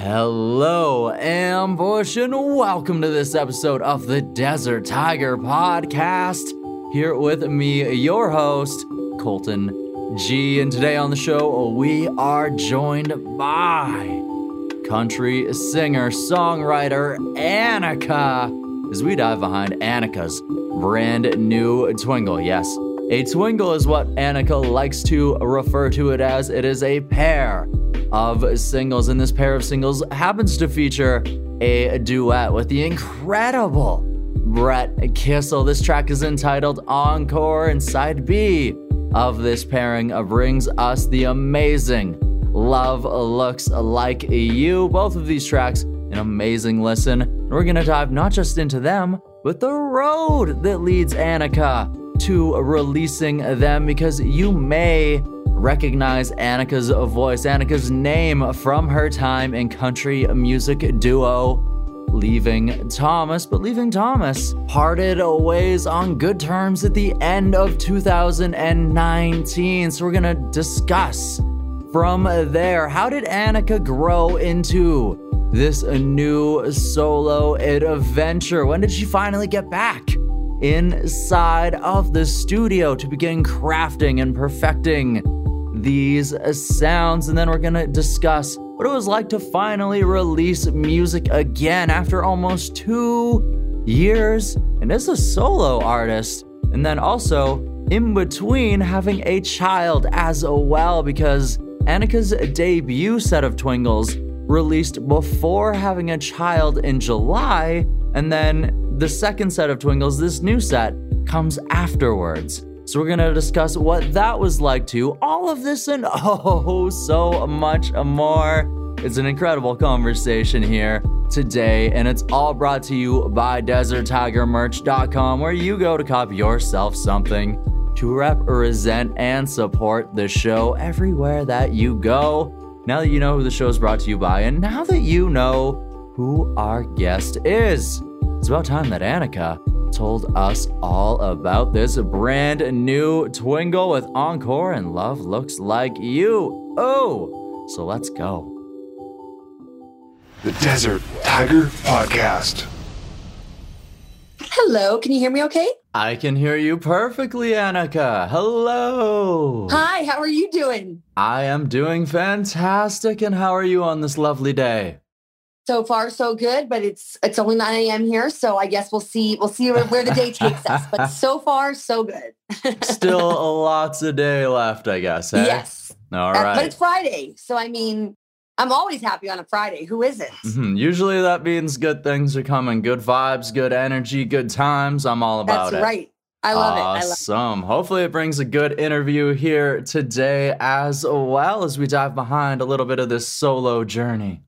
Hello, Ambush, and welcome to this episode of the Desert Tiger Podcast. Here with me, your host, Colton G. And today on the show, we are joined by country singer-songwriter Annika, as we dive behind Annika's brand new twingle. Yes, a twingle is what Annika likes to refer to it as. It is a pair of singles, and this pair of singles happens to feature a duet with the incredible Brett Kissel. This track is entitled Encore, and side B of this pairing brings us the amazing Love Looks Like You. Both of these tracks, an amazing listen, and we're gonna dive not just into them, but the road that leads Annika to releasing them, because you may recognize Annika's voice, Annika's name, from her time in country music duo Leaving Thomas. But Leaving Thomas parted ways on good terms at the end of 2019. So we're gonna discuss from there, how did Annika grow into this new solo adventure? When did she finally get back inside of the studio to begin crafting and perfecting these sounds? And then we're gonna discuss what it was like to finally release music again after almost 2 years and as a solo artist, and then also in between having a child as well, because Annika's debut set of twingles released before having a child in July, and then the second set of twingles, this new set, comes afterwards. So we're gonna discuss what that was like too, all of this and oh, so much more. It's an incredible conversation here today, and it's all brought to you by DesertTigerMerch.com, where you go to cop yourself something to represent and support the show everywhere that you go. Now that you know who the show is brought to you by, and now that you know who our guest is, it's about time that Annika told us all about this brand new twingle with Encore and Love Looks Like You. Oh, so let's go. The Desert Tiger Podcast. Hello, can you hear me okay? I can hear you perfectly, Annika. Hello. Hi, how are you doing? I am doing fantastic, and how are you on this lovely day? So far, so good, but it's only 9 a.m. here, so I guess we'll see where the day takes us. But so far, so good. Still lots of day left, I guess. Hey? Yes. All right. But it's Friday, so I mean, I'm always happy on a Friday. Who isn't? Mm-hmm. Usually that means good things are coming. Good vibes, good energy, good times. I'm all about That's it. That's right. I love it. Awesome. Hopefully it brings a good interview here today as well, as we dive behind a little bit of this solo journey.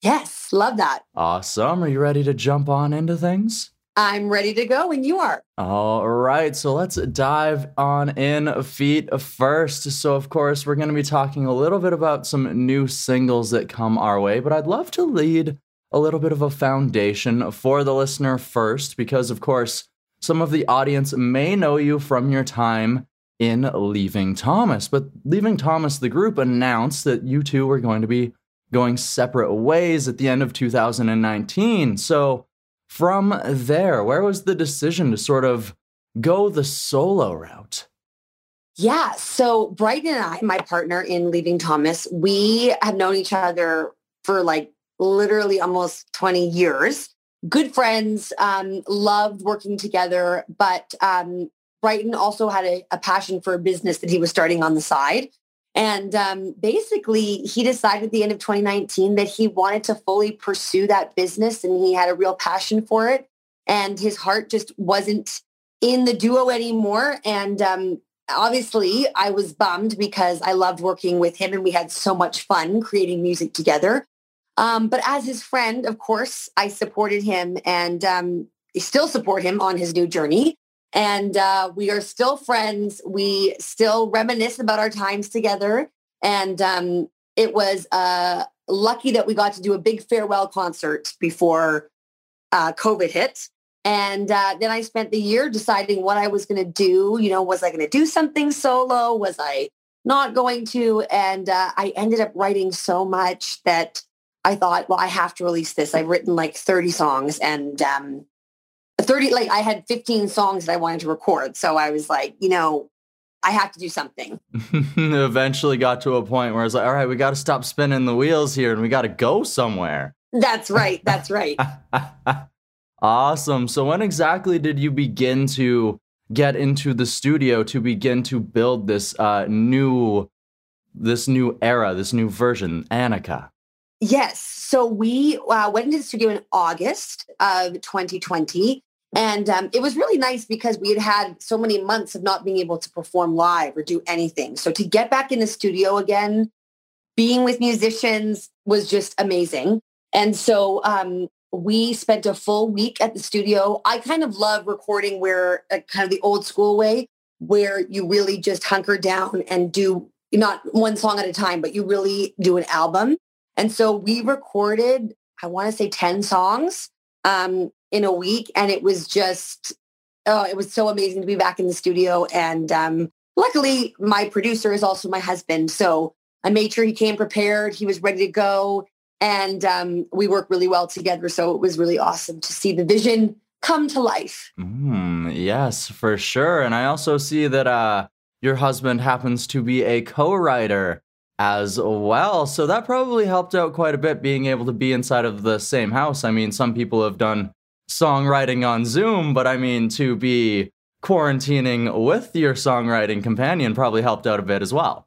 Yes, love that. Awesome. Are you ready to jump on into things? I'm ready to go when you are. All right, so let's dive on in feet first. So, of course, we're going to be talking a little bit about some new singles that come our way, but I'd love to lead a little bit of a foundation for the listener first, because, of course, some of the audience may know you from your time in Leaving Thomas. But Leaving Thomas, the group, announced that you two were going to be going separate ways at the end of 2019. So from there, where was the decision to sort of go the solo route? Yeah, so Brighton and I, my partner in Leaving Thomas, we have known each other for like literally almost 20 years. Good friends, loved working together, but Brighton also had a passion for a business that he was starting on the side. And basically, he decided at the end of 2019 that he wanted to fully pursue that business, and he had a real passion for it. And his heart just wasn't in the duo anymore. And obviously, I was bummed because I loved working with him, and we had so much fun creating music together. But as his friend, of course, I supported him, and still support him on his new journey. And we are still friends. We still reminisce about our times together. And it was lucky that we got to do a big farewell concert before COVID hit. And then I spent the year deciding what I was going to do. You know, was I going to do something solo? Was I not going to? And I ended up writing so much that I thought, well, I have to release this. I've written like 30 songs and I had 15 songs that I wanted to record. So I was like, you know, I have to do something. Eventually got to a point where I was like, all right, we got to stop spinning the wheels here and we got to go somewhere. That's right. That's right. Awesome. So when exactly did you begin to get into the studio to begin to build this new era, this new version, Annika? Yes. So we went into the studio in August of 2020. And it was really nice because we had had so many months of not being able to perform live or do anything. So to get back in the studio again, being with musicians was just amazing. And so we spent a full week at the studio. I kind of love recording where kind of the old school way, where you really just hunker down and do not one song at a time, but you really do an album. And so we recorded, I want to say 10 songs in a week. And it was just, it was so amazing to be back in the studio. And luckily my producer is also my husband. So I made sure he came prepared. He was ready to go. And we work really well together. So it was really awesome to see the vision come to life. Yes, for sure. And I also see that your husband happens to be a co-writer as well. So that probably helped out quite a bit, being able to be inside of the same house. I mean, some people have done songwriting on Zoom, but I mean, to be quarantining with your songwriting companion probably helped out a bit as well.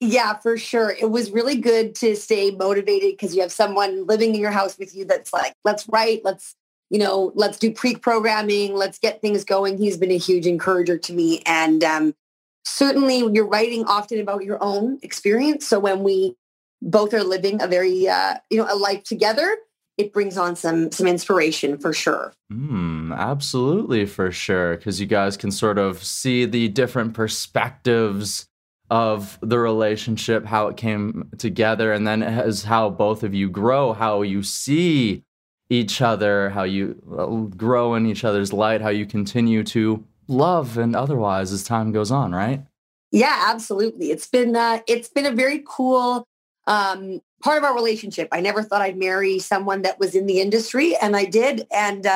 Yeah, for sure. It was really good to stay motivated because you have someone living in your house with you that's like, let's write, let's do pre-programming, let's get things going. He's been a huge encourager to me. And certainly you're writing often about your own experience. So when we both are living a very, a life together, it brings on some inspiration for sure. Absolutely, for sure. Because you guys can sort of see the different perspectives of the relationship, how it came together, and then as how both of you grow, how you see each other, how you grow in each other's light, how you continue to love and otherwise as time goes on, right? Yeah, absolutely. It's been a very cool part of our relationship. I never thought I'd marry someone that was in the industry, and I did, and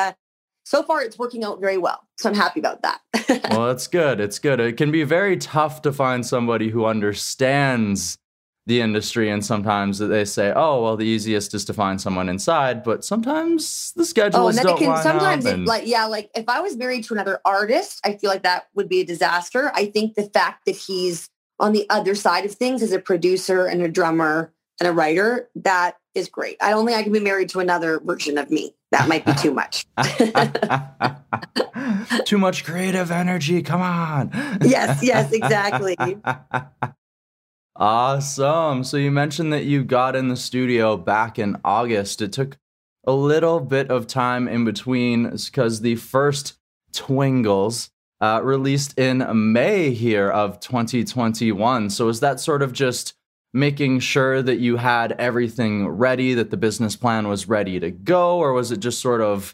so far, it's working out very well. So I'm happy about that. Well, that's good. It's good. It can be very tough to find somebody who understands the industry. And sometimes they say, oh, well, the easiest is to find someone inside. But sometimes the schedules don't line up. Sometimes, if I was married to another artist, I feel like that would be a disaster. I think the fact that he's on the other side of things as a producer and a drummer and a writer, that is great. I don't think I can be married to another version of me. That might be too much. Too much creative energy. Come on. Yes, exactly. Awesome. So you mentioned that you got in the studio back in August. It took a little bit of time in between because the first Twingles released in May here of 2021. So is that sort of just making sure that you had everything ready, that the business plan was ready to go? Or was it just sort of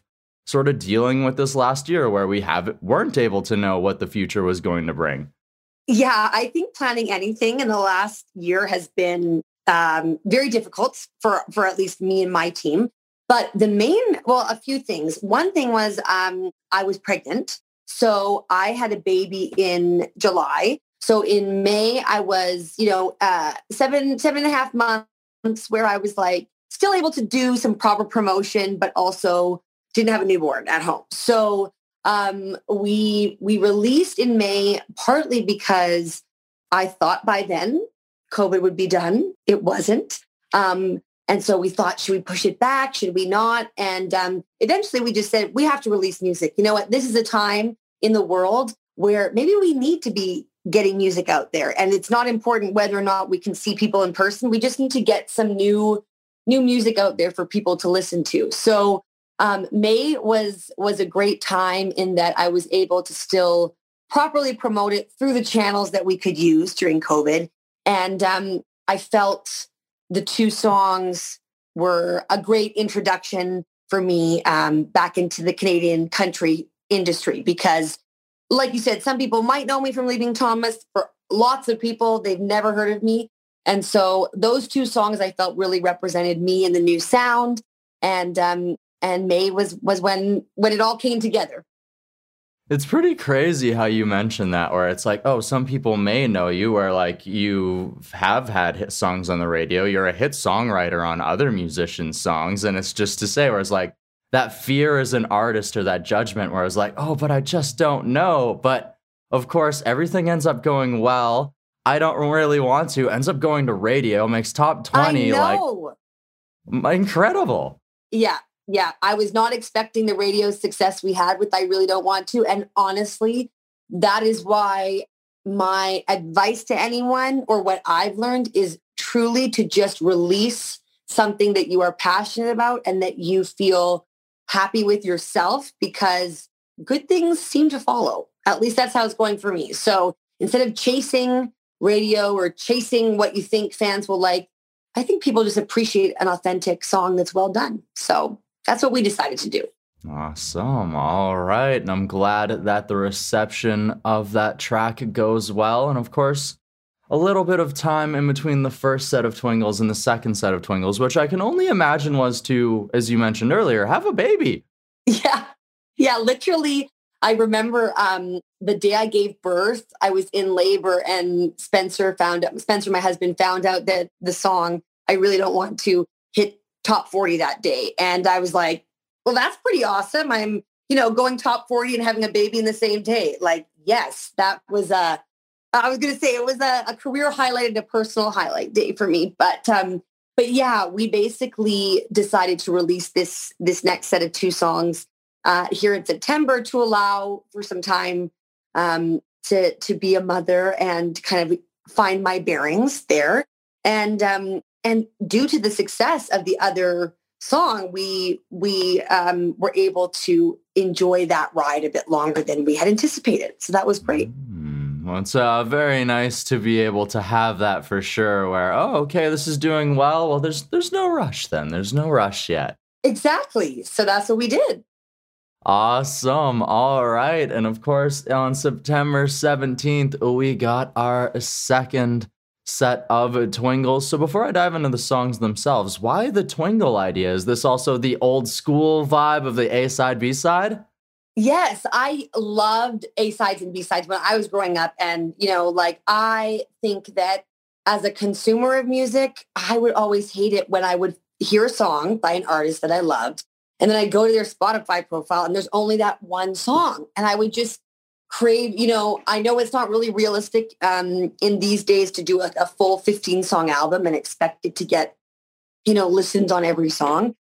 dealing with this last year where we weren't able to know what the future was going to bring? Yeah, I think planning anything in the last year has been very difficult for at least me and my team. But a few things. One thing was I was pregnant. So I had a baby in July. So in May, I was, seven and a half months where I was like still able to do some proper promotion, but also didn't have a newborn at home. So we released in May, partly because I thought by then COVID would be done. It wasn't. And so we thought, should we push it back? Should we not? And eventually we just said, we have to release music. You know what? This is a time in the world where maybe we need to be getting music out there. And it's not important whether or not we can see people in person. We just need to get some new music out there for people to listen to. So May was a great time in that I was able to still properly promote it through the channels that we could use during COVID. And I felt the two songs were a great introduction for me back into the Canadian country industry because, like you said, some people might know me from Leaving Thomas. For lots of people, they've never heard of me. And so those two songs I felt really represented me and the new sound. And May was when it all came together. It's pretty crazy how you mentioned that, where it's like, oh, some people may know you, where like you have had hit songs on the radio. You're a hit songwriter on other musicians' songs. And it's just to say, where it's like that fear as an artist or that judgment where it's like, oh, but I just don't know. But of course, everything ends up going well. I don't really want to. Ends up going to radio, makes top 20. I know. Like incredible. Yeah. Yeah, I was not expecting the radio success we had with I Really Don't Want To. And honestly, that is why my advice to anyone or what I've learned is truly to just release something that you are passionate about and that you feel happy with yourself, because good things seem to follow. At least that's how it's going for me. So instead of chasing radio or chasing what you think fans will like, I think people just appreciate an authentic song that's well done. So that's what we decided to do. Awesome. All right. And I'm glad that the reception of that track goes well. And of course, a little bit of time in between the first set of Twingles and the second set of Twingles, which I can only imagine was to, as you mentioned earlier, have a baby. Yeah. Yeah. Literally, I remember the day I gave birth, I was in labor and Spencer, my husband, found out that the song, I Really Don't Want To, hit top 40 that day. And I was like, well, that's pretty awesome. I'm, going top 40 and having a baby in the same day. Like, yes, that was a career highlight and a personal highlight day for me. But yeah, we basically decided to release this next set of two songs here in September to allow for some time to be a mother and kind of find my bearings there. And due to the success of the other song, we were able to enjoy that ride a bit longer than we had anticipated. So that was great. Well, it's very nice to be able to have that for sure, where, oh, okay, this is doing well. Well, there's no rush then. There's no rush yet. Exactly. So that's what we did. Awesome. All right. And of course, on September 17th, we got our second set of Twingles. So before I dive into the songs themselves, why the Twingle idea? Is this also the old school vibe of the A-side, B-side? Yes, I loved A-sides and B-sides when I was growing up. And, I think that as a consumer of music, I would always hate it when I would hear a song by an artist that I loved. And then I go to their Spotify profile and there's only that one song. And I would just crave, I know it's not really realistic in these days to do a full 15-song album and expect it to get, listens on every song.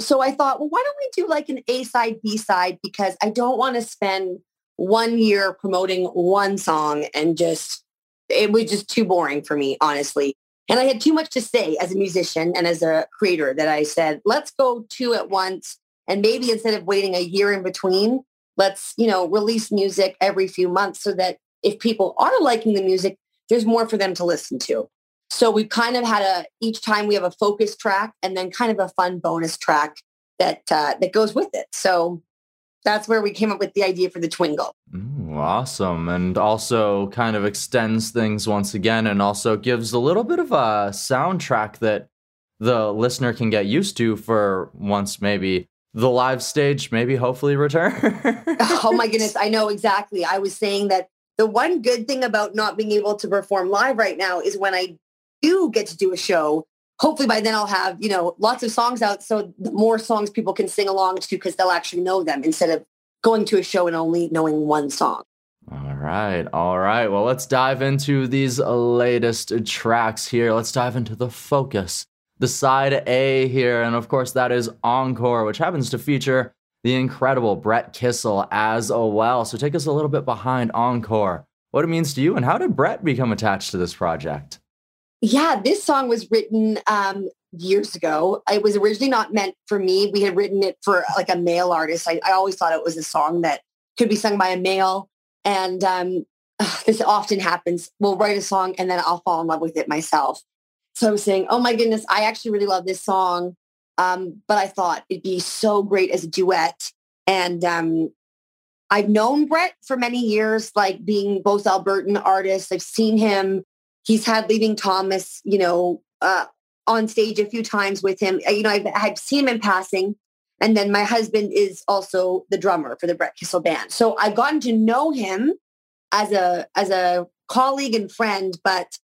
So I thought, well, why don't we do like an A-side, B-side? Because I don't want to spend 1 year promoting one song and it was just too boring for me, honestly. And I had too much to say as a musician and as a creator that I said, let's go two at once. And maybe instead of waiting a year in between, let's, release music every few months so that if people are liking the music, there's more for them to listen to. So we kind of had each time we have a focus track and then kind of a fun bonus track that goes with it. So that's where we came up with the idea for the Twingle. Ooh, awesome. And also kind of extends things once again and also gives a little bit of a soundtrack that the listener can get used to for once maybe the live stage maybe hopefully return. Oh my goodness. I know exactly. I was saying that the one good thing about not being able to perform live right now is when I do get to do a show, hopefully by then I'll have, lots of songs out. So the more songs people can sing along to, because they'll actually know them instead of going to a show and only knowing one song. All right. Well, let's dive into these latest tracks here. Let's dive into the focus, the side A here. And of course, that is Encore, which happens to feature the incredible Brett Kissel as well. So take us a little bit behind Encore, what it means to you and how did Brett become attached to this project? Yeah, this song was written years ago. It was originally not meant for me. We had written it for like a male artist. I always thought it was a song that could be sung by a male. And this often happens. We'll write a song and then I'll fall in love with it myself. So I was saying, oh my goodness, I actually really love this song. But I thought it'd be so great as a duet. And I've known Brett for many years, like being both Albertan artists. I've seen him. He's had Leaving Thomas, you know, on stage a few times with him. You know, I've seen him in passing. And then my husband is also the drummer for the Brett Kissel band. So I've gotten to know him as a colleague and friend, but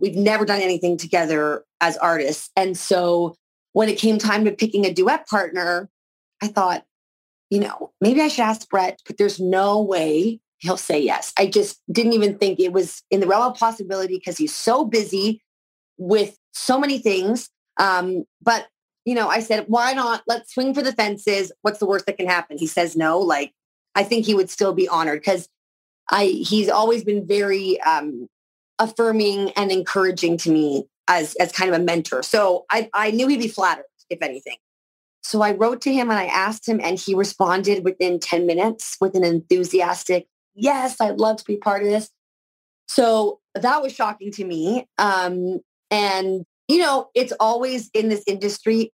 we've never done anything together as artists. And so when it came time to picking a duet partner, I thought, you know, maybe I should ask Brett, but there's no way he'll say yes. I just didn't even think it was in the realm of possibility because he's so busy with so many things. But, you know, I said, why not? Let's swing for the fences. What's the worst that can happen? He says no. Like, I think he would still be honored because he's always been very affirming and encouraging to me as kind of a mentor. So I knew he'd be flattered, if anything. So I wrote to him and I asked him, and he responded within 10 minutes with an enthusiastic, yes, I'd love to be part of this. So that was shocking to me. And, you know, it's always in this industry,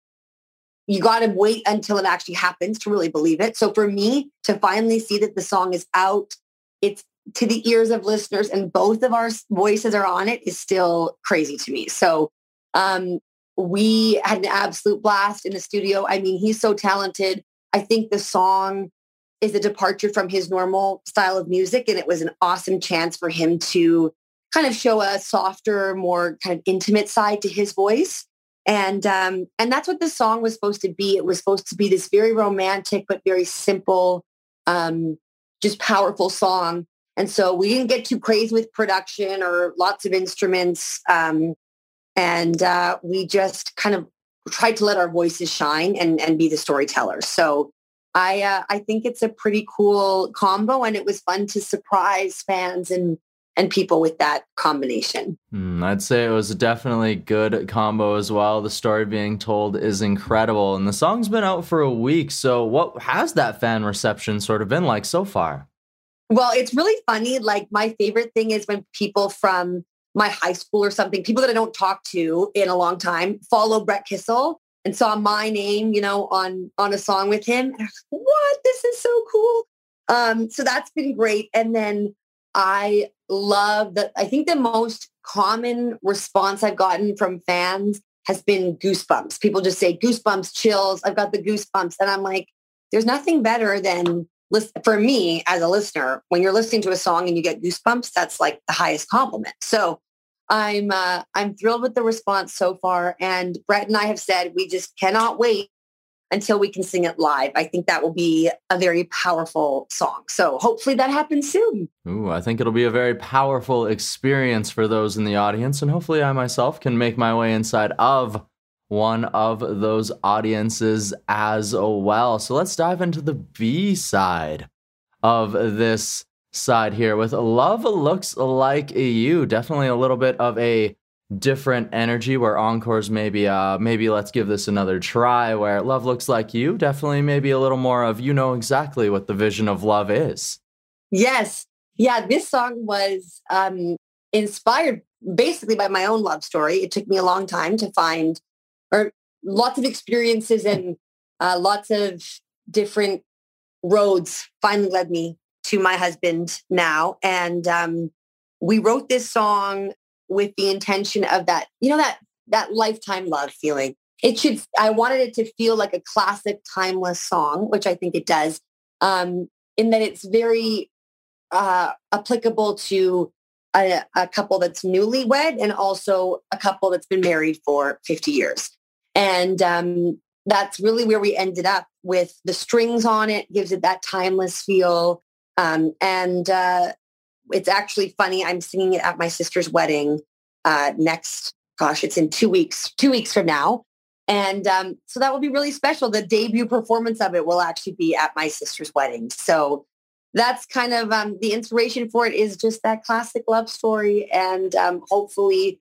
you got to wait until it actually happens to really believe it. So for me to finally see that the song is out, it's to the ears of listeners and both of our voices are on it is still crazy to me. So, we had an absolute blast in the studio. I mean, he's so talented. I think the song is a departure from his normal style of music. And it was an awesome chance for him to kind of show a softer, more kind of intimate side to his voice. And that's what the song was supposed to be. It was supposed to be this very romantic, but very simple, just powerful song. And so we didn't get too crazy with production or lots of instruments. And we just kind of tried to let our voices shine and be the storytellers. So I think it's a pretty cool combo, and it was fun to surprise fans and people with that combination. I'd say it was a definitely good combo as well. The story being told is incredible, and the song's been out for a week. So what has that fan reception sort of been like so far? Well, it's really funny. Like, my favorite thing is when people from my high school or something, people that I don't talk to in a long time, follow Brett Kissel and saw my name, you know, on a song with him. And I was like, what? This is so cool. So that's been great. And then I love that. I think the most common response I've gotten from fans has been goosebumps. People just say goosebumps, chills. I've got the goosebumps. And I'm like, there's nothing better than for me as a listener, when you're listening to a song and you get goosebumps, that's like the highest compliment. So I'm thrilled with the response so far. And Brett and I have said, we just cannot wait until we can sing it live. I think that will be a very powerful song. So hopefully that happens soon. Ooh, I think it'll be a very powerful experience for those in the audience. And hopefully I myself can make my way inside of one of those audiences as well. So let's dive into the B side of this side here with Love Looks Like You. Definitely a little bit of a different energy where Encore's maybe let's give this another try, where Love Looks Like You definitely maybe a little more of, you know, exactly what the vision of love is. Yes. Yeah, this song was inspired basically by my own love story. It took me a long time to find or lots of experiences and lots of different roads finally led me to my husband now. And we wrote this song with the intention of that, you know, that lifetime love feeling. I wanted it to feel like a classic timeless song, which I think it does, in that it's very applicable to a couple that's newlywed and also a couple that's been married for 50 years. And that's really where we ended up with the strings on it, gives it that timeless feel. And it's actually funny. I'm singing it at my sister's wedding next, gosh, it's in 2 weeks from now. And so that will be really special. The debut performance of it will actually be at my sister's wedding. So that's kind of the inspiration for it is just that classic love story. And hopefully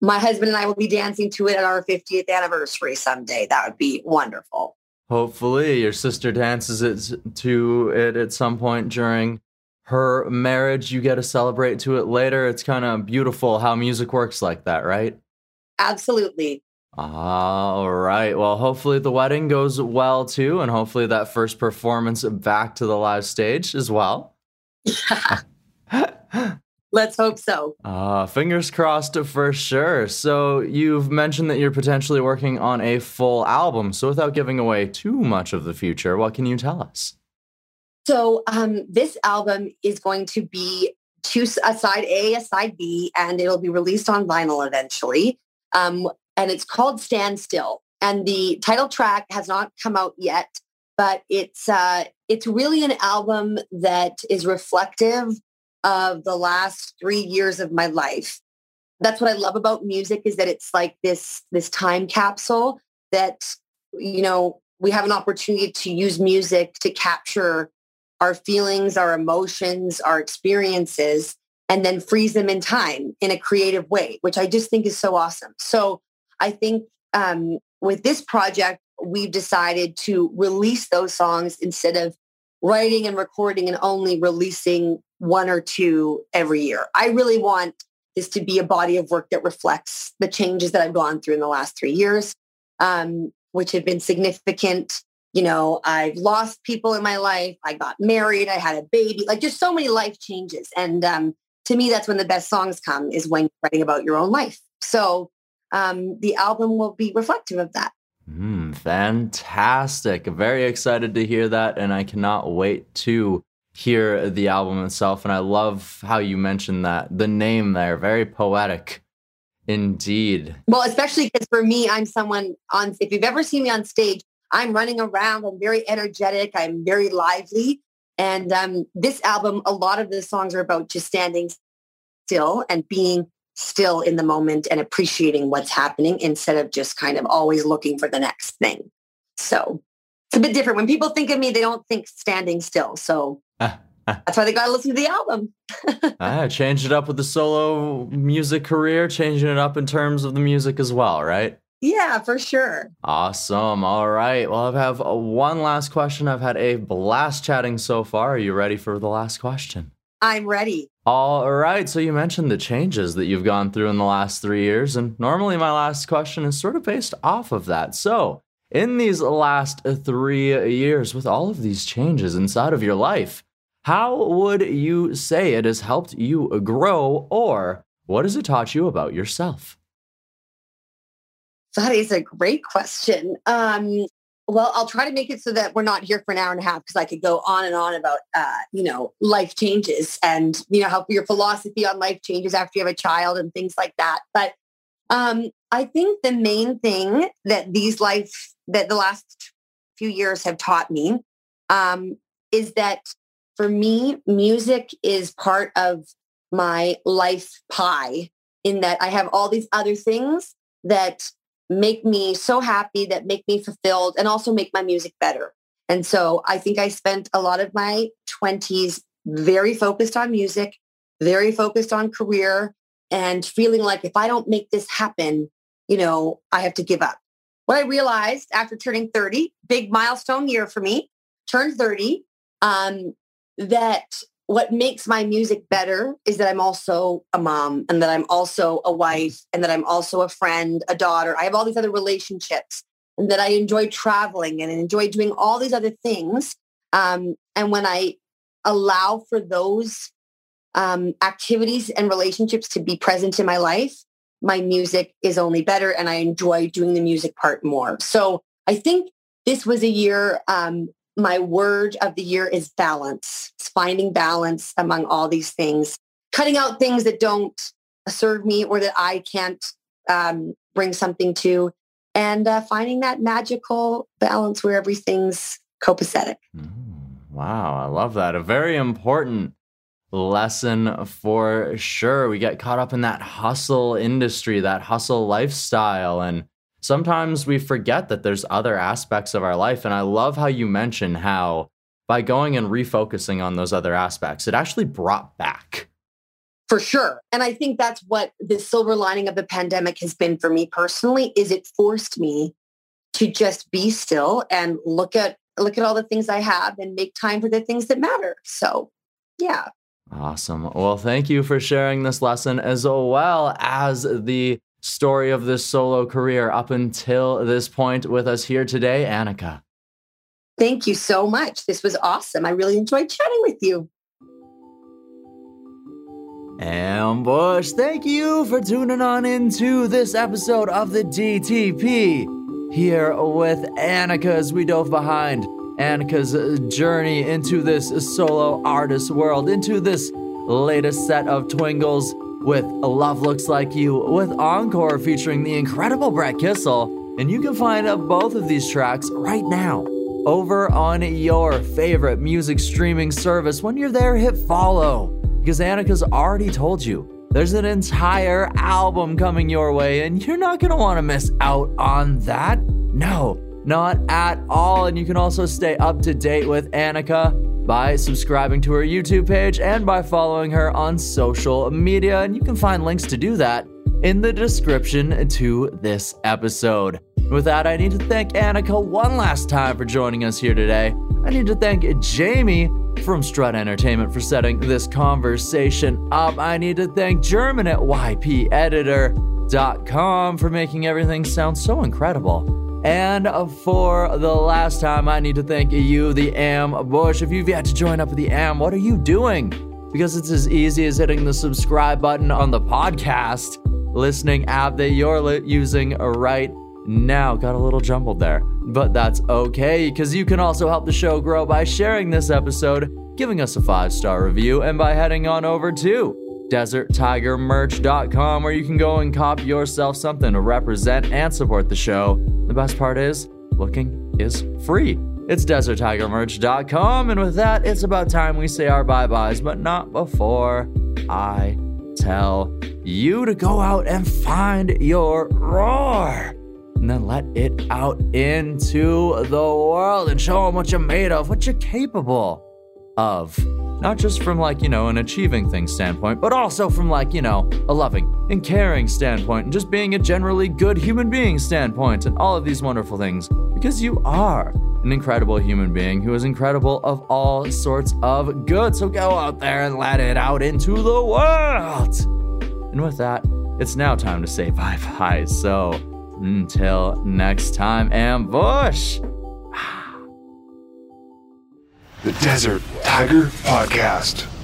my husband and I will be dancing to it at our 50th anniversary someday. That would be wonderful. Hopefully your sister dances to it at some point during her marriage. You get to celebrate to it later. It's kind of beautiful how music works like that, right? Absolutely. All right. Well, hopefully the wedding goes well, too. And hopefully that first performance back to the live stage as well. Yeah. Let's hope so. Fingers crossed for sure. So you've mentioned that you're potentially working on a full album. So without giving away too much of the future, what can you tell us? So this album is going to be a side A, a side B, and it'll be released on vinyl eventually. And it's called Stand Still. And the title track has not come out yet, but it's really an album that is reflective of the last 3 years of my life. That's what I love about music, is that it's like this time capsule that, you know, we have an opportunity to use music to capture our feelings, our emotions, our experiences, and then freeze them in time in a creative way, which I just think is so awesome. So I think with this project, we've decided to release those songs instead of writing and recording and only releasing one or two every year. I really want this to be a body of work that reflects the changes that I've gone through in the last 3 years, which have been significant. You know, I've lost people in my life. I got married. I had a baby, like just so many life changes. And to me, that's when the best songs come, is when you're writing about your own life. So the album will be reflective of that. Fantastic. Very excited to hear that. And I cannot wait to hear the album itself. And I love how you mentioned that. The name there, very poetic indeed. Well, especially because for me, I'm someone on, if you've ever seen me on stage, I'm running around. I'm very energetic. I'm very lively. And this album, a lot of the songs are about just standing still and being still in the moment and appreciating what's happening instead of just kind of always looking for the next thing. So it's a bit different. When people think of me, they don't think standing still. So that's why they got to listen to the album. Change it up with the solo music career, changing it up in terms of the music as well, right? Yeah, for sure. Awesome. All right. Well, I have one last question. I've had a blast chatting so far. Are you ready for the last question? I'm ready. All right. So you mentioned the changes that you've gone through in the last 3 years. And normally my last question is sort of based off of that. So in these last 3 years, with all of these changes inside of your life, how would you say it has helped you grow, or what has it taught you about yourself? That is a great question. Well, I'll try to make it so that we're not here for an hour and a half, because I could go on and on about, you know, life changes and, you know, how your philosophy on life changes after you have a child and things like that. But I think the main thing that the last few years have taught me is that for me, music is part of my life pie, in that I have all these other things that make me so happy, that make me fulfilled, and also make my music better. And so I think I spent a lot of my 20s very focused on music, very focused on career, and feeling like if I don't make this happen, you know, I have to give up. What I realized after turning 30, big milestone year for me, turned 30, that what makes my music better is that I'm also a mom, and that I'm also a wife, and that I'm also a friend, a daughter. I have all these other relationships, and that I enjoy traveling and enjoy doing all these other things. And when I allow for those activities and relationships to be present in my life, my music is only better, and I enjoy doing the music part more. So I think this was a year, my word of the year is balance. It's finding balance among all these things, cutting out things that don't serve me or that I can't bring something to, and finding that magical balance where everything's copacetic. Wow, I love that. A very important lesson for sure. We get caught up in that hustle industry, that hustle lifestyle, and sometimes we forget that there's other aspects of our life. And I love how you mention how by going and refocusing on those other aspects, it actually brought back. For sure. And I think that's what the silver lining of the pandemic has been for me personally, is it forced me to just be still and look at all the things I have and make time for the things that matter. So, yeah. Awesome. Well, thank you for sharing this lesson, as well as the story of this solo career up until this point with us here today, Annika. Thank you so much. This was awesome. I really enjoyed chatting with you. Ambush, thank you for tuning on into this episode of the DTP. Here with Annika as we dove behind Annika's journey into this solo artist world, into this latest set of twingles with Love Looks Like You, with Encore featuring the incredible Brett Kissel. And you can find both of these tracks right now over on your favorite music streaming service. When you're there, hit follow. Because Annika's already told you, there's an entire album coming your way, and you're not going to want to miss out on that. No, not at all. And you can also stay up to date with Annika by subscribing to her YouTube page and by following her on social media. And you can find links to do that in the description to this episode. With that, I need to thank Annika one last time for joining us here today. I need to thank Jamie from Strut Entertainment for setting this conversation up. I need to thank German at YPEditor.com for making everything sound so incredible. And for the last time, I need to thank you, the Ambush. If you've yet to join up with the Am, what are you doing? Because it's as easy as hitting the subscribe button on the podcast listening app that you're using right now. Got a little jumbled there, but that's okay, because you can also help the show grow by sharing this episode, giving us a 5-star review, and by heading on over to DesertTigerMerch.com, where you can go and cop yourself something to represent and support the show. The best part is, looking is free. It's DesertTigerMerch.com, and with that, it's about time we say our bye-byes, but not before I tell you to go out and find your roar. And then let it out into the world and show them what you're made of, what you're capable of. Not just from an achieving things standpoint, but also from a loving and caring standpoint and just being a generally good human being standpoint and all of these wonderful things. Because you are an incredible human being who is incredible of all sorts of good. So go out there and let it out into the world. And with that, it's now time to say bye-bye. So until next time, Ambush! The Desert Tiger Podcast.